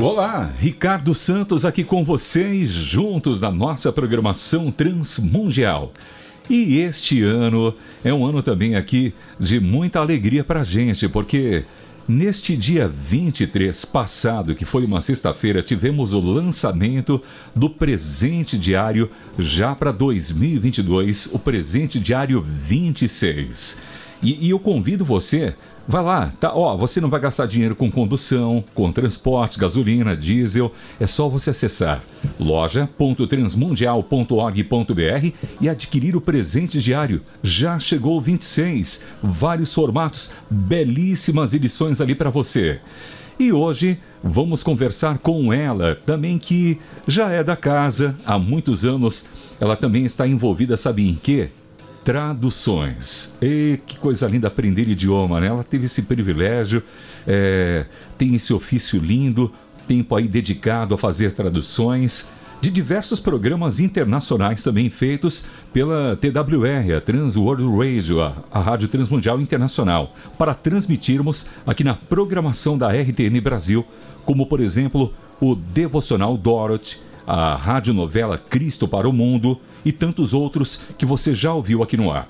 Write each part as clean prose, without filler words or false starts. Olá, Ricardo Santos aqui com vocês, juntos da nossa programação Transmundial. E este ano é um ano também aqui de muita alegria para a gente, porque neste dia 23 passado, que foi uma sexta-feira, tivemos o lançamento do presente diário já para 2022, o presente diário 26. E eu convido você, vai lá, tá? Ó, você não vai gastar dinheiro com condução, com transporte, gasolina, diesel. É só você acessar loja.transmundial.org.br e adquirir o presente diário. Já chegou 26, vários formatos, belíssimas edições ali para você. E hoje vamos conversar com ela, também que já é da casa há muitos anos. Ela também está envolvida, sabe em quê? Traduções. E que coisa linda aprender idioma, né? Ela teve esse privilégio, tem esse ofício lindo, tempo aí dedicado a fazer traduções de diversos programas internacionais também feitos pela TWR, a Trans World Radio, a Rádio Transmundial Internacional, para transmitirmos aqui na programação da RTN Brasil, como por exemplo o Devocional Dorothy, a radionovela Cristo para o Mundo e tantos outros que você já ouviu aqui no ar.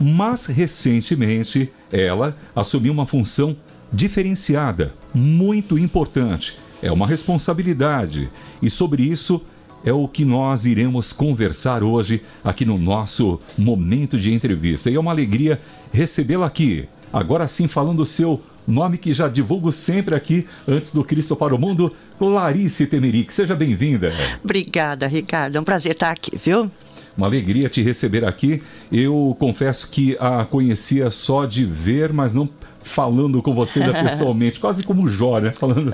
Mas, recentemente, ela assumiu uma função diferenciada, muito importante. É uma responsabilidade. E sobre isso é o que nós iremos conversar hoje aqui no nosso momento de entrevista. E é uma alegria recebê-la aqui. Agora sim, falando o seu nome que já divulgo sempre aqui antes do Cristo para o Mundo, Clarice Tameric, seja bem-vinda. Obrigada, Ricardo. É um prazer estar aqui, viu? Uma alegria te receber aqui. Eu confesso que a conhecia só de ver, mas não falando com você pessoalmente, quase como o Jó, né? Falando.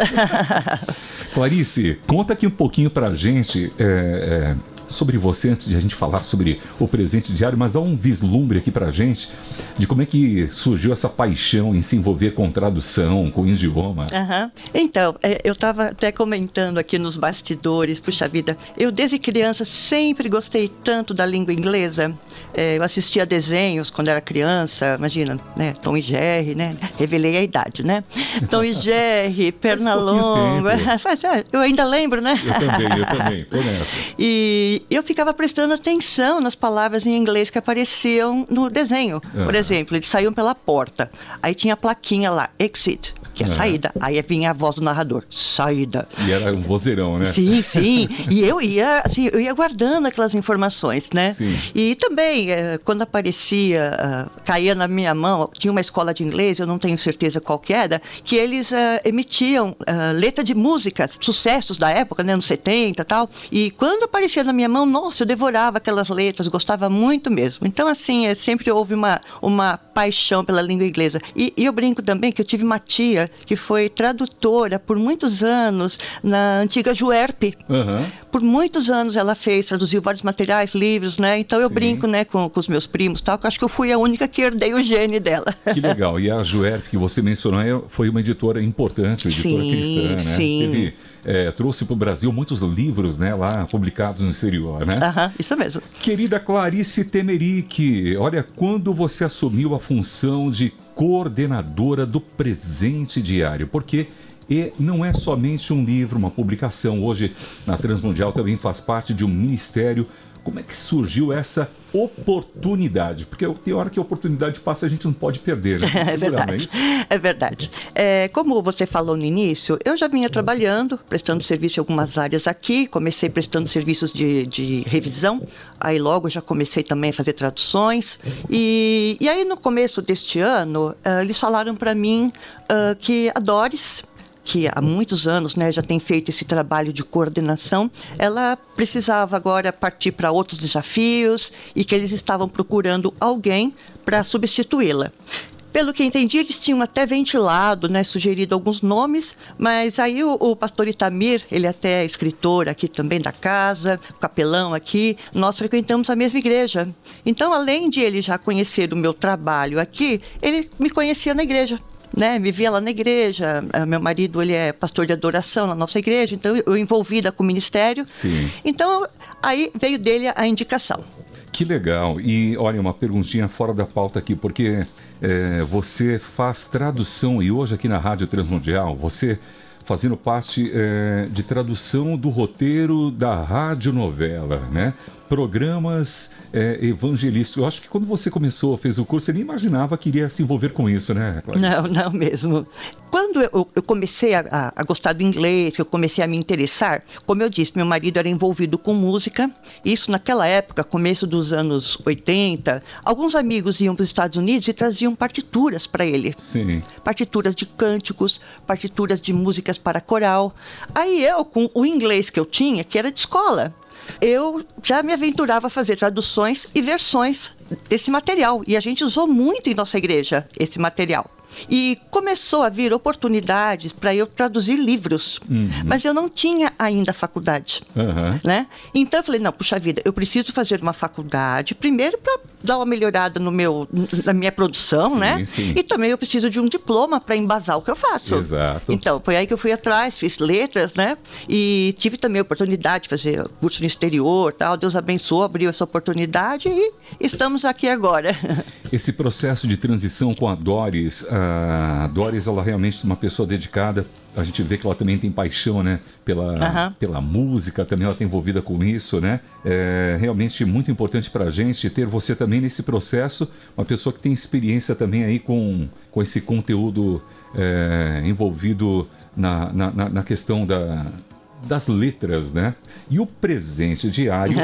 Clarice, conta aqui um pouquinho pra gente sobre você, antes de a gente falar sobre o presente diário, mas dá um vislumbre aqui pra gente de como é que surgiu essa paixão em se envolver com tradução, com idioma. Uhum. Então, eu estava até comentando aqui nos bastidores, puxa vida, eu desde criança sempre gostei tanto da língua inglesa. Eu assistia desenhos quando era criança, imagina, né? Tom e Jerry, né? Revelei a idade, né? Tom e Jerry, Pernalonga. Eu ainda lembro, né? Eu também, começo. E eu ficava prestando atenção nas palavras em inglês que apareciam no desenho. Por exemplo, eles saíam pela porta. Aí tinha a plaquinha lá, exit, que é saída. Aí vinha a voz do narrador, saída. E era um vozeirão, né? Sim, sim. E eu ia guardando aquelas informações, né? Sim. E também, quando aparecia, caía na minha mão, tinha uma escola de inglês, eu não tenho certeza qual que era, que eles emitiam letra de música, sucessos da época, né? Nos 70 e tal. E quando aparecia na minha mão, nossa, eu devorava aquelas letras, gostava muito mesmo. Então, assim, sempre houve uma paixão pela língua inglesa. E eu brinco também que eu tive uma tia que foi tradutora por muitos anos na antiga Juerp. Por muitos anos ela traduziu vários materiais, livros, né? Então eu brinco, né, com os meus primos, tal, que acho que eu fui a única que herdei o gene dela. Que legal. E a Juerp que você mencionou foi uma editora importante, editora cristã, né? Sim. Teve, trouxe para o Brasil muitos livros, né, lá publicados no exterior, né? Isso mesmo. Querida Clarice Tameric, olha, quando você assumiu a função de coordenadora do presente diário, porque não é somente um livro, uma publicação, hoje na Transmundial também faz parte de um ministério. Como é que surgiu essa oportunidade? Porque tem hora que a oportunidade passa, a gente não pode perder. Né? É verdade, é verdade. Como você falou no início, eu já vinha trabalhando, prestando serviço em algumas áreas aqui. Comecei prestando serviços de revisão. Aí logo já comecei também a fazer traduções. E aí no começo deste ano, eles falaram para mim que a Dóris, que há muitos anos, né, já tem feito esse trabalho de coordenação, ela precisava agora partir para outros desafios e que eles estavam procurando alguém para substituí-la. Pelo que entendi, eles tinham até ventilado, né, sugerido alguns nomes, mas aí o pastor Itamir, ele até é escritor aqui também da casa, capelão aqui, nós frequentamos a mesma igreja. Então, além de ele já conhecer o meu trabalho aqui, ele me conhecia na igreja. Né, me via lá na igreja, meu marido ele é pastor de adoração na nossa igreja, então eu envolvida com o ministério. Sim. Então aí veio dele a indicação. Que legal. E olha, uma perguntinha fora da pauta aqui, porque você faz tradução e hoje aqui na Rádio Transmundial você fazendo parte de tradução do roteiro da radionovela, né? Programas evangelísticos. Eu acho que quando você começou, fez o curso, você nem imaginava que iria se envolver com isso, né, Clarice? Não, não mesmo. Quando eu comecei a gostar do inglês, que eu comecei a me interessar, como eu disse, meu marido era envolvido com música. Isso naquela época, começo dos anos 80, alguns amigos iam para os Estados Unidos e traziam partituras para ele. Sim. Partituras de cânticos, partituras de músicas para coral. Aí eu, com o inglês que eu tinha, que era de escola, eu já me aventurava a fazer traduções e versões desse material. E a gente usou muito em nossa igreja esse material. E começou a vir oportunidades para eu traduzir livros. Uhum. Mas eu não tinha ainda faculdade. Uhum. Né? Então eu falei, não, puxa vida, eu preciso fazer uma faculdade. Primeiro para dar uma melhorada na minha produção, sim, né? Sim. E também eu preciso de um diploma para embasar o que eu faço. Exato. Então foi aí que eu fui atrás, fiz letras, né? E tive também a oportunidade de fazer curso no exterior, tal. Deus abençoou, abriu essa oportunidade e estamos aqui agora. Esse processo de transição com a Dóris... A Dóris, ela realmente é uma pessoa dedicada. A gente vê que ela também tem paixão, né? Pela música, também ela está envolvida com isso, né? É realmente muito importante para a gente ter você também nesse processo. Uma pessoa que tem experiência também aí com esse conteúdo envolvido na questão das letras, né? E o presente diário...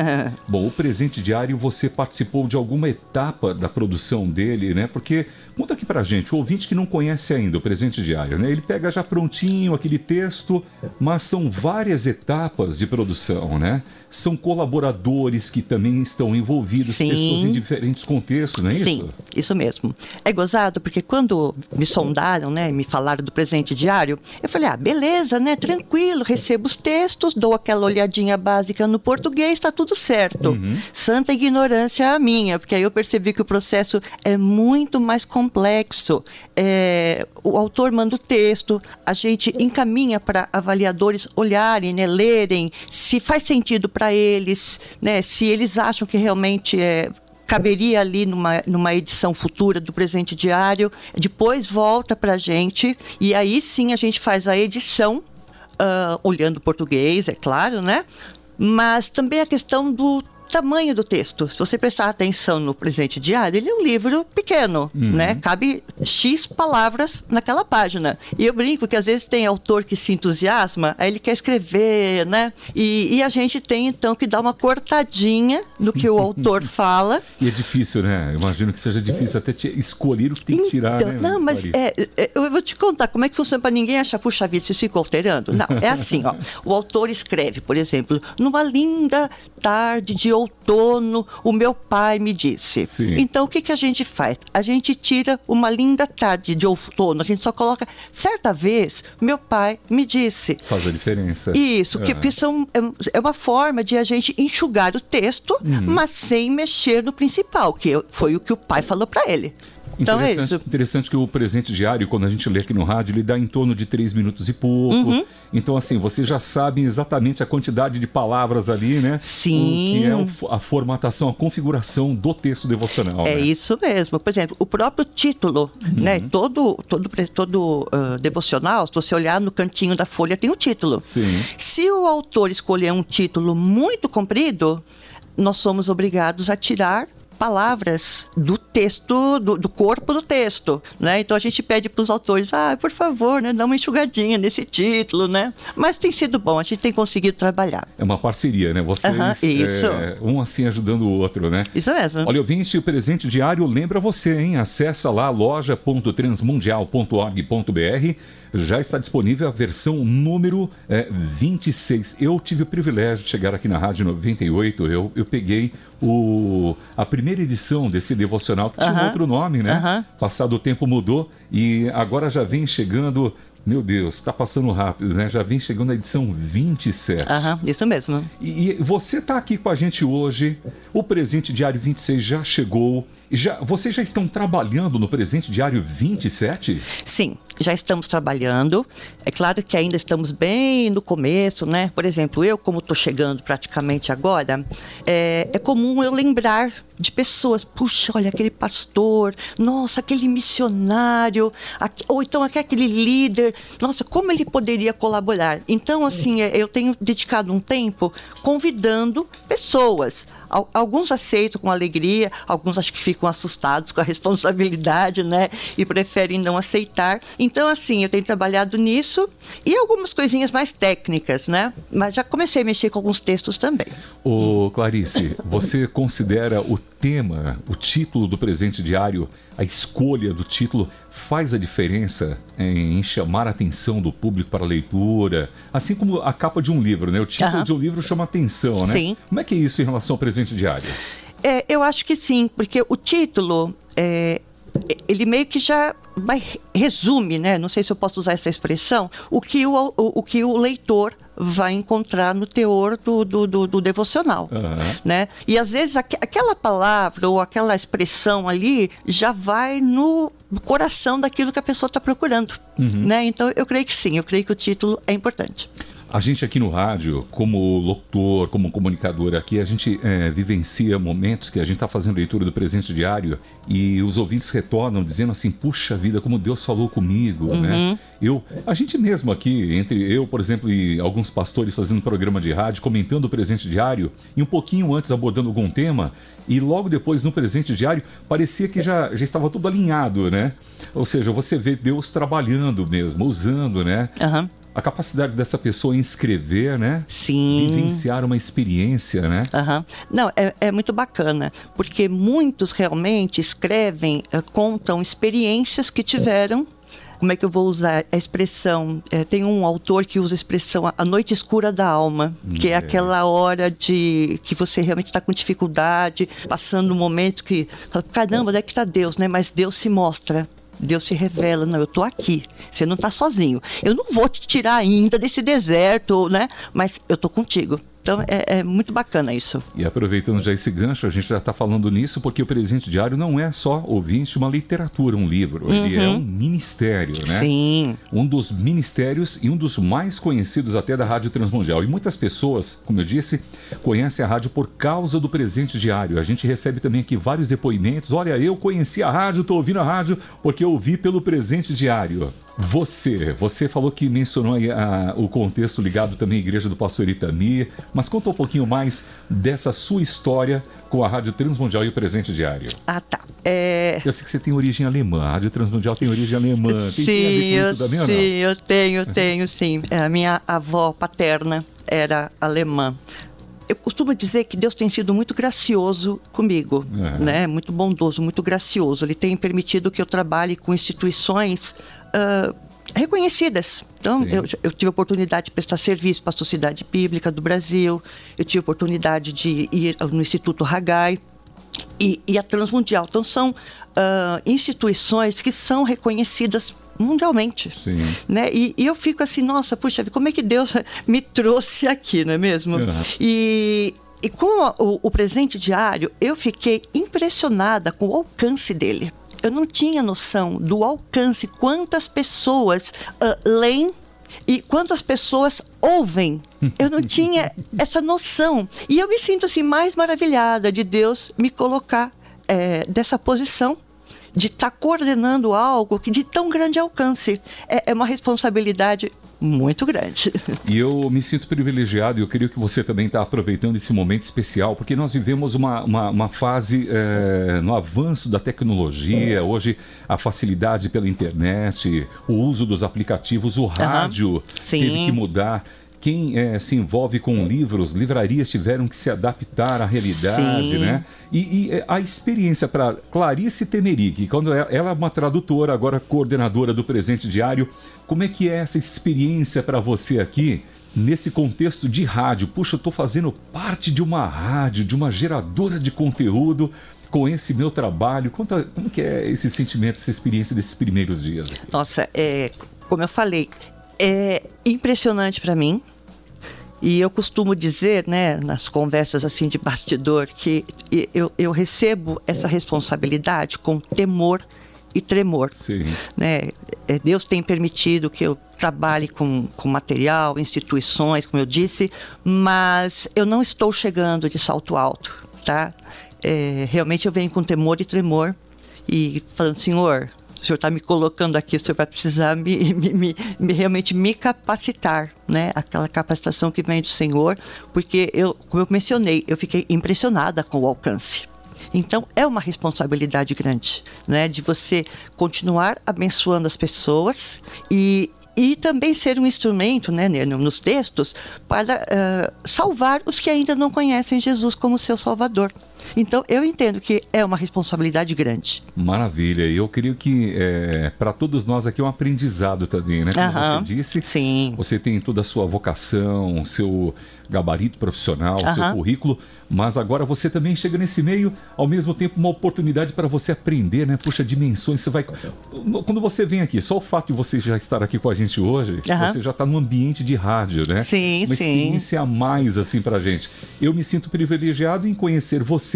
Bom, o presente diário, você participou de alguma etapa da produção dele, né? Porque, conta aqui pra gente, o ouvinte que não conhece ainda o presente diário, né? Ele pega já prontinho aquele texto, mas são várias etapas de produção, né? São colaboradores que também estão envolvidos, sim, pessoas em diferentes contextos, não é isso? Sim, isso mesmo. É gozado, porque quando me sondaram, né? Me falaram do presente diário, eu falei, ah, beleza, né? Tranquilo, recebo os textos, dou aquela olhadinha básica no português, está tudo certo. Uhum. Santa ignorância a minha, porque aí eu percebi que o processo é muito mais complexo. O autor manda o texto, a gente encaminha para avaliadores olharem, né, lerem, se faz sentido para eles, né, se eles acham que realmente caberia ali numa edição futura do presente diário. Depois volta para a gente e aí sim a gente faz a edição, olhando o português, é claro, né? Mas também a questão do tamanho do texto. Se você prestar atenção no presente diário, ele é um livro pequeno, né? Cabe X palavras naquela página. E eu brinco que às vezes tem autor que se entusiasma, aí ele quer escrever, né? E a gente tem então que dar uma cortadinha no que o autor fala. E é difícil, né? Eu imagino que seja difícil até escolher o que tem que tirar, né? Não, mas eu vou te contar como é que funciona para ninguém achar, puxa vida, se ficou alterando. Não, é assim, ó. O autor escreve, por exemplo, numa linda tarde de outono, o meu pai me disse. Sim. Então, o que a gente faz? A gente tira uma linda tarde de outono, a gente só coloca, certa vez, meu pai me disse. Faz a diferença. Isso, porque é uma forma de a gente enxugar o texto, mas sem mexer no principal, que foi o que o pai falou para ele. Então é isso. Interessante que o presente diário, quando a gente lê aqui no rádio, ele dá em torno de 3 minutos e pouco. Uhum. Então, assim, vocês já sabem exatamente a quantidade de palavras ali, né? Sim. Que é a formatação, a configuração do texto devocional. É, né? Isso mesmo. Por exemplo, o próprio título, né? Todo devocional, se você olhar no cantinho da folha, tem um título. Sim. Se o autor escolher um título muito comprido, nós somos obrigados a tirar palavras do texto, do corpo do texto, né? Então a gente pede para os autores, por favor, né, dá uma enxugadinha nesse título, né? Mas tem sido bom, a gente tem conseguido trabalhar. É uma parceria, né? Vocês, isso. Um assim ajudando o outro, né? Isso mesmo. Olha, ouvinte, o presente diário lembra você, hein? Acessa lá loja.transmundial.org.br. Já está disponível a versão número 26. Eu tive o privilégio de chegar aqui na Rádio 98, eu peguei a primeira edição desse devocional, que tinha outro nome, né? Passado o tempo mudou e agora já vem chegando... Meu Deus, está passando rápido, né? Já vem chegando a edição 27. Isso mesmo. E você está aqui com a gente hoje, o presente diário 26 já chegou. Vocês já estão trabalhando no presente diário 27? Sim, já estamos trabalhando. É claro que ainda estamos bem no começo, né? Por exemplo, eu, como estou chegando praticamente agora, é comum eu lembrar de pessoas. Puxa, olha, aquele pastor, nossa, aquele missionário, ou então aquele líder, nossa, como ele poderia colaborar? Então, assim, eu tenho dedicado um tempo convidando pessoas. Alguns aceitam com alegria, alguns acho que ficam assustados com a responsabilidade, né? E preferem não aceitar. Então, assim, eu tenho trabalhado nisso e algumas coisinhas mais técnicas, né? Mas já comecei a mexer com alguns textos também. Ô, Clarice, você considera o tema, o título do presente diário, a escolha do título, faz a diferença em chamar a atenção do público para a leitura? Assim como a capa de um livro, né? O título de um livro chama atenção, né? Sim. Como é que é isso em relação ao presente diário? Eu acho que sim, porque o título, ele meio que já resume, né? Não sei se eu posso usar essa expressão, o que o leitor vai encontrar no teor do devocional, né? E às vezes aquela palavra ou aquela expressão ali já vai no coração daquilo que a pessoa está procurando, né? Então eu creio que sim, eu creio que o título é importante. A gente aqui no rádio, como locutor, como comunicador aqui, a gente vivencia momentos que a gente está fazendo leitura do presente diário e os ouvintes retornam dizendo assim, puxa vida, como Deus falou comigo, né? A gente mesmo aqui, entre eu, por exemplo, e alguns pastores fazendo programa de rádio, comentando o presente diário e um pouquinho antes abordando algum tema e logo depois no presente diário parecia que já estava tudo alinhado, né? Ou seja, você vê Deus trabalhando mesmo, usando, né? A capacidade dessa pessoa em escrever, né? Sim. Vivenciar uma experiência, né? Não, é muito bacana, porque muitos realmente escrevem, contam experiências que tiveram. Como é que eu vou usar a expressão? Tem um autor que usa a expressão a noite escura da alma, que é aquela hora de que você realmente está com dificuldade, passando um momento que fala, caramba, onde é que está Deus, né? Mas Deus se mostra. Deus se revela, não, eu estou aqui, você não está sozinho. Eu não vou te tirar ainda desse deserto, né? Mas eu estou contigo. Então, é muito bacana isso. E aproveitando já esse gancho, a gente já está falando nisso, porque o presente diário não é só, ouvinte, uma literatura, um livro. Ele é um ministério, né? Sim. Um dos ministérios e um dos mais conhecidos até da Rádio Transmundial. E muitas pessoas, como eu disse, conhecem a rádio por causa do presente diário. A gente recebe também aqui vários depoimentos. Olha, eu conheci a rádio, estou ouvindo a rádio, porque eu ouvi pelo presente diário. Você falou que mencionou aí o contexto ligado também à Igreja do Pastor Itamir, mas conta um pouquinho mais dessa sua história com a Rádio Transmundial e o Presente Diário. Ah, tá. Eu sei que você tem origem alemã, a Rádio Transmundial tem origem alemã. Sim, eu tenho. A minha avó paterna era alemã. Eu costumo dizer que Deus tem sido muito gracioso comigo, né? Muito bondoso, muito gracioso. Ele tem permitido que eu trabalhe com instituições reconhecidas. Então, eu tive a oportunidade de prestar serviço para a Sociedade Bíblica do Brasil, eu tive a oportunidade de ir no Instituto Haggai e a Transmundial. Então, são instituições que são reconhecidas mundialmente, né? E eu fico assim, nossa, puxa, como é que Deus me trouxe aqui, não é mesmo? E com o presente diário, eu fiquei impressionada com o alcance dele. Eu não tinha noção do alcance, quantas pessoas leem e quantas pessoas ouvem. Eu não tinha essa noção. E eu me sinto assim mais maravilhada de Deus me colocar dessa posição de estar coordenando algo que de tão grande alcance. É uma responsabilidade muito grande. E eu me sinto privilegiado e eu creio que você também está aproveitando esse momento especial, porque nós vivemos uma fase no avanço da tecnologia, hoje a facilidade pela internet, o uso dos aplicativos, o rádio teve que mudar. Quem se envolve com livros, livrarias tiveram que se adaptar à realidade, né? E a experiência para Clarice Tameric, quando ela é uma tradutora, agora coordenadora do Presente Diário, como é que é essa experiência para você aqui, nesse contexto de rádio? Puxa, eu estou fazendo parte de uma rádio, de uma geradora de conteúdo, com esse meu trabalho. Conta como que é esse sentimento, essa experiência desses primeiros dias aqui. Nossa, como eu falei, é impressionante para mim. E eu costumo dizer, né, nas conversas assim de bastidor, que eu recebo essa responsabilidade com temor e tremor. Sim. Né? Deus tem permitido que eu trabalhe com material, instituições, como eu disse, mas eu não estou chegando de salto alto, tá? Realmente eu venho com temor e tremor e falando, Senhor, o Senhor está me colocando aqui, o Senhor vai precisar realmente me capacitar, né? Aquela capacitação que vem do Senhor, porque eu, como eu mencionei, eu fiquei impressionada com o alcance. Então, é uma responsabilidade grande, né? De você continuar abençoando as pessoas e também ser um instrumento, né, nos textos, para salvar os que ainda não conhecem Jesus como seu Salvador. Então, eu entendo que é uma responsabilidade grande. Maravilha. E eu creio que, para todos nós aqui, é um aprendizado também, né? Como você disse, sim. Você tem toda a sua vocação, o seu gabarito profissional, o seu currículo, mas agora você também chega nesse meio, ao mesmo tempo, uma oportunidade para você aprender, né? Puxa, dimensões, você vai... Quando você vem aqui, só o fato de você já estar aqui com a gente hoje, você já está num ambiente de rádio, né? Sim, uma experiência a mais, assim, para a gente. Eu me sinto privilegiado em conhecer você,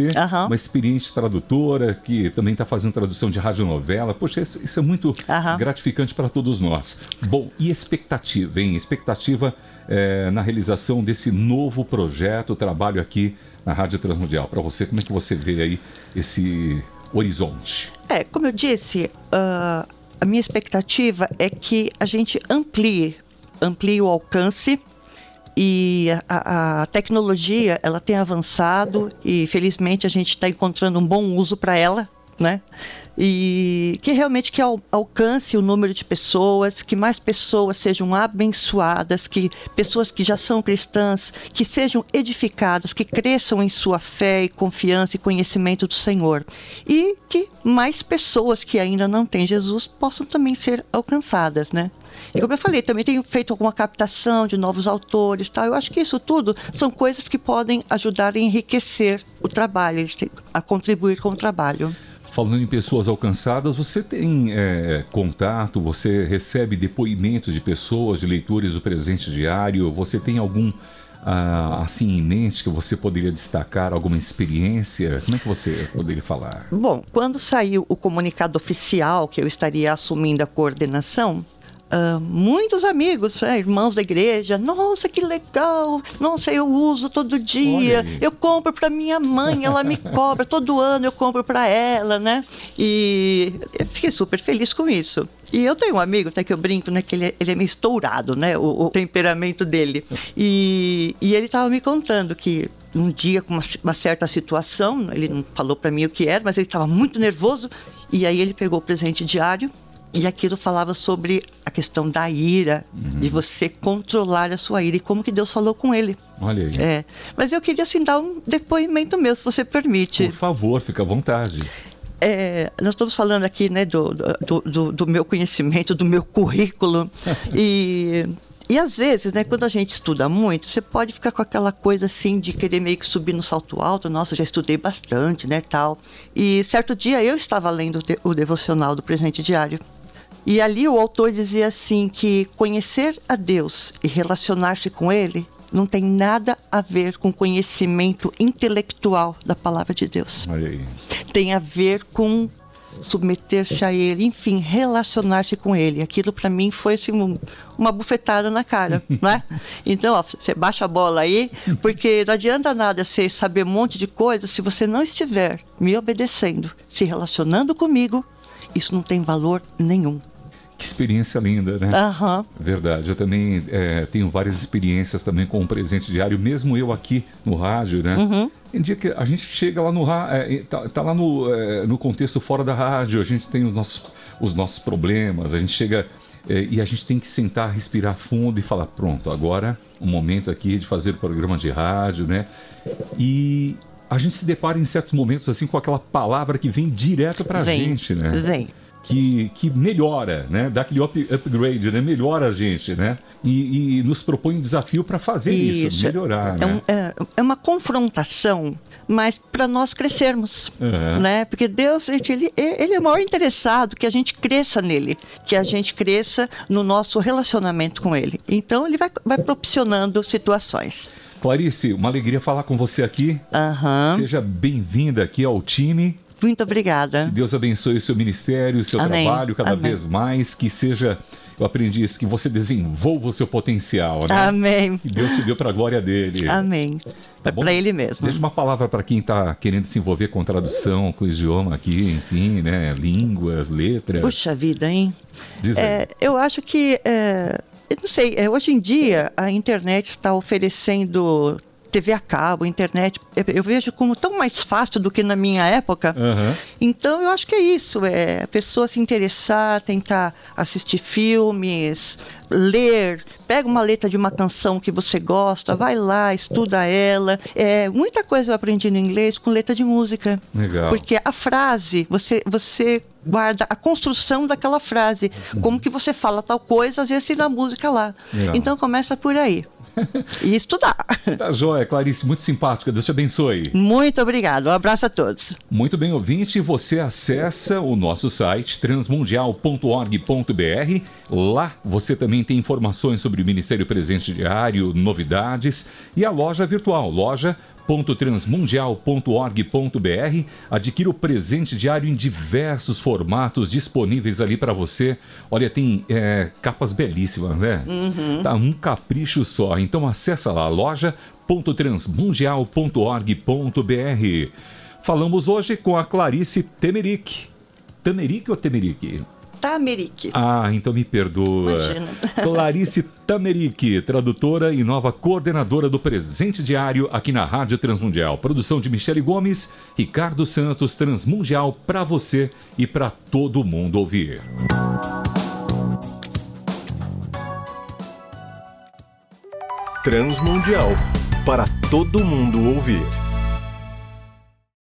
uma experiente tradutora que também está fazendo tradução de radionovela. Poxa, isso é muito gratificante para todos nós. Bom, e expectativa, hein? Expectativa na realização desse novo projeto, trabalho aqui na Rádio Transmundial. Para você, como é que você vê aí esse horizonte? Como eu disse, a minha expectativa é que a gente amplie o alcance. E a tecnologia, ela tem avançado e, felizmente, a gente está encontrando um bom uso para ela, né? E que realmente que alcance o número de pessoas, que mais pessoas sejam abençoadas, que pessoas que já são cristãs, que sejam edificadas, que cresçam em sua fé e confiança e conhecimento do Senhor. E que mais pessoas que ainda não têm Jesus possam também ser alcançadas, né? E como eu falei, também tenho feito alguma captação de novos autores, tal. Eu acho que isso tudo são coisas que podem ajudar a enriquecer o trabalho, a contribuir com o trabalho. Falando em pessoas alcançadas, você tem contato, você recebe depoimentos de pessoas, de leitores do Presente Diário, você tem algum assim em mente que você poderia destacar, alguma experiência? Como é que você poderia falar? Bom, quando saiu o comunicado oficial que eu estaria assumindo a coordenação, muitos amigos, irmãos da igreja, nossa, que legal, nossa, eu uso todo dia, eu compro para minha mãe, ela me cobra, todo ano eu compro para ela, né? E eu fiquei super feliz com isso. E eu tenho um amigo, até que eu brinco, né, que ele é meio estourado, né, o temperamento dele. E ele estava me contando que um dia, com uma certa situação, ele não falou para mim o que era, mas ele estava muito nervoso, e aí ele pegou o Presente Diário. E aquilo falava sobre a questão da ira, de você controlar a sua ira e como que Deus falou com ele. Olha aí. Mas eu queria, assim, dar um depoimento meu, se você permite. Por favor, fica à vontade. Nós estamos falando aqui, né, do meu conhecimento, do meu currículo. E às vezes, né, quando a gente estuda muito, você pode ficar com aquela coisa assim de querer meio que subir no salto alto. Nossa, já estudei bastante, né, tal. E certo dia eu estava lendo o devocional do Presente Diário. E ali o autor dizia assim que conhecer a Deus e relacionar-se com Ele não tem nada a ver com conhecimento intelectual da Palavra de Deus. Olha aí. Tem a ver com submeter-se a Ele, enfim, relacionar-se com Ele. Aquilo para mim foi assim, uma bufetada na cara, né? Então, ó, você baixa a bola aí, porque não adianta nada você saber um monte de coisa se você não estiver me obedecendo, se relacionando comigo. Isso não tem valor nenhum. Que experiência linda, né? Verdade. Eu também tenho várias experiências também com o Presente Diário, mesmo eu aqui no rádio, né? Tem dia que a gente chega lá no rádio, tá lá no contexto fora da rádio, a gente tem os nossos problemas, a gente chega e a gente tem que sentar, respirar fundo e falar, pronto, agora o momento aqui de fazer o programa de rádio, né? E a gente se depara em certos momentos assim com aquela palavra que vem direto pra gente, né? Vem. que melhora, né? Dá aquele upgrade, né? Melhora a gente, né? E nos propõe um desafio para fazer isso, melhorar. Então, né? É uma confrontação, mas para nós crescermos, né? Porque Deus, gente, ele é o maior interessado que a gente cresça nele, que a gente cresça no nosso relacionamento com ele. Então, ele vai proporcionando situações. Clarice, uma alegria falar com você aqui. Seja bem-vinda aqui ao time. Muito obrigada. Que Deus abençoe o seu ministério, o seu trabalho cada vez mais, que seja... Eu aprendi isso, que você desenvolva o seu potencial, né? Amém. Que Deus te deu para a glória dele. Amém. Tá para ele mesmo. Deixa uma palavra para quem está querendo se envolver com tradução, com o idioma aqui, enfim, né? Línguas, letras. Puxa vida, hein? Eu acho que, eu não sei, hoje em dia a internet está oferecendo... TV a cabo, internet, eu vejo como tão mais fácil do que na minha época. Então, eu acho que é isso, a pessoa se interessar, tentar assistir filmes, ler, pega uma letra de uma canção que você gosta, vai lá, estuda ela. Muita coisa eu aprendi no inglês com letra de música. Legal. Porque a frase, você guarda a construção daquela frase, como que você fala tal coisa, às vezes tem na música lá. Legal. Então, começa por aí. E estudar. Tá joia, Clarice, muito simpática, Deus te abençoe. Muito obrigado, um abraço a todos. Muito bem, ouvinte, você acessa o nosso site transmundial.org.br. Lá você também tem informações sobre o Ministério Presente Diário, novidades e a loja virtual, loja.transmundial.org.br. Adquira o presente diário em diversos formatos disponíveis ali para você. Olha, tem capas belíssimas, né? Tá um capricho só. Então acessa lá, loja.transmundial.org.br. Falamos hoje com a Clarice Tameric. Tameric ou Temeric? Tameric. Ah, então me perdoa. Imagina. Clarice Tameric, tradutora e nova coordenadora do Presente Diário aqui na Rádio Transmundial. Produção de Michele Gomes, Ricardo Santos, Transmundial, para você e para todo mundo ouvir. Transmundial, para todo mundo ouvir.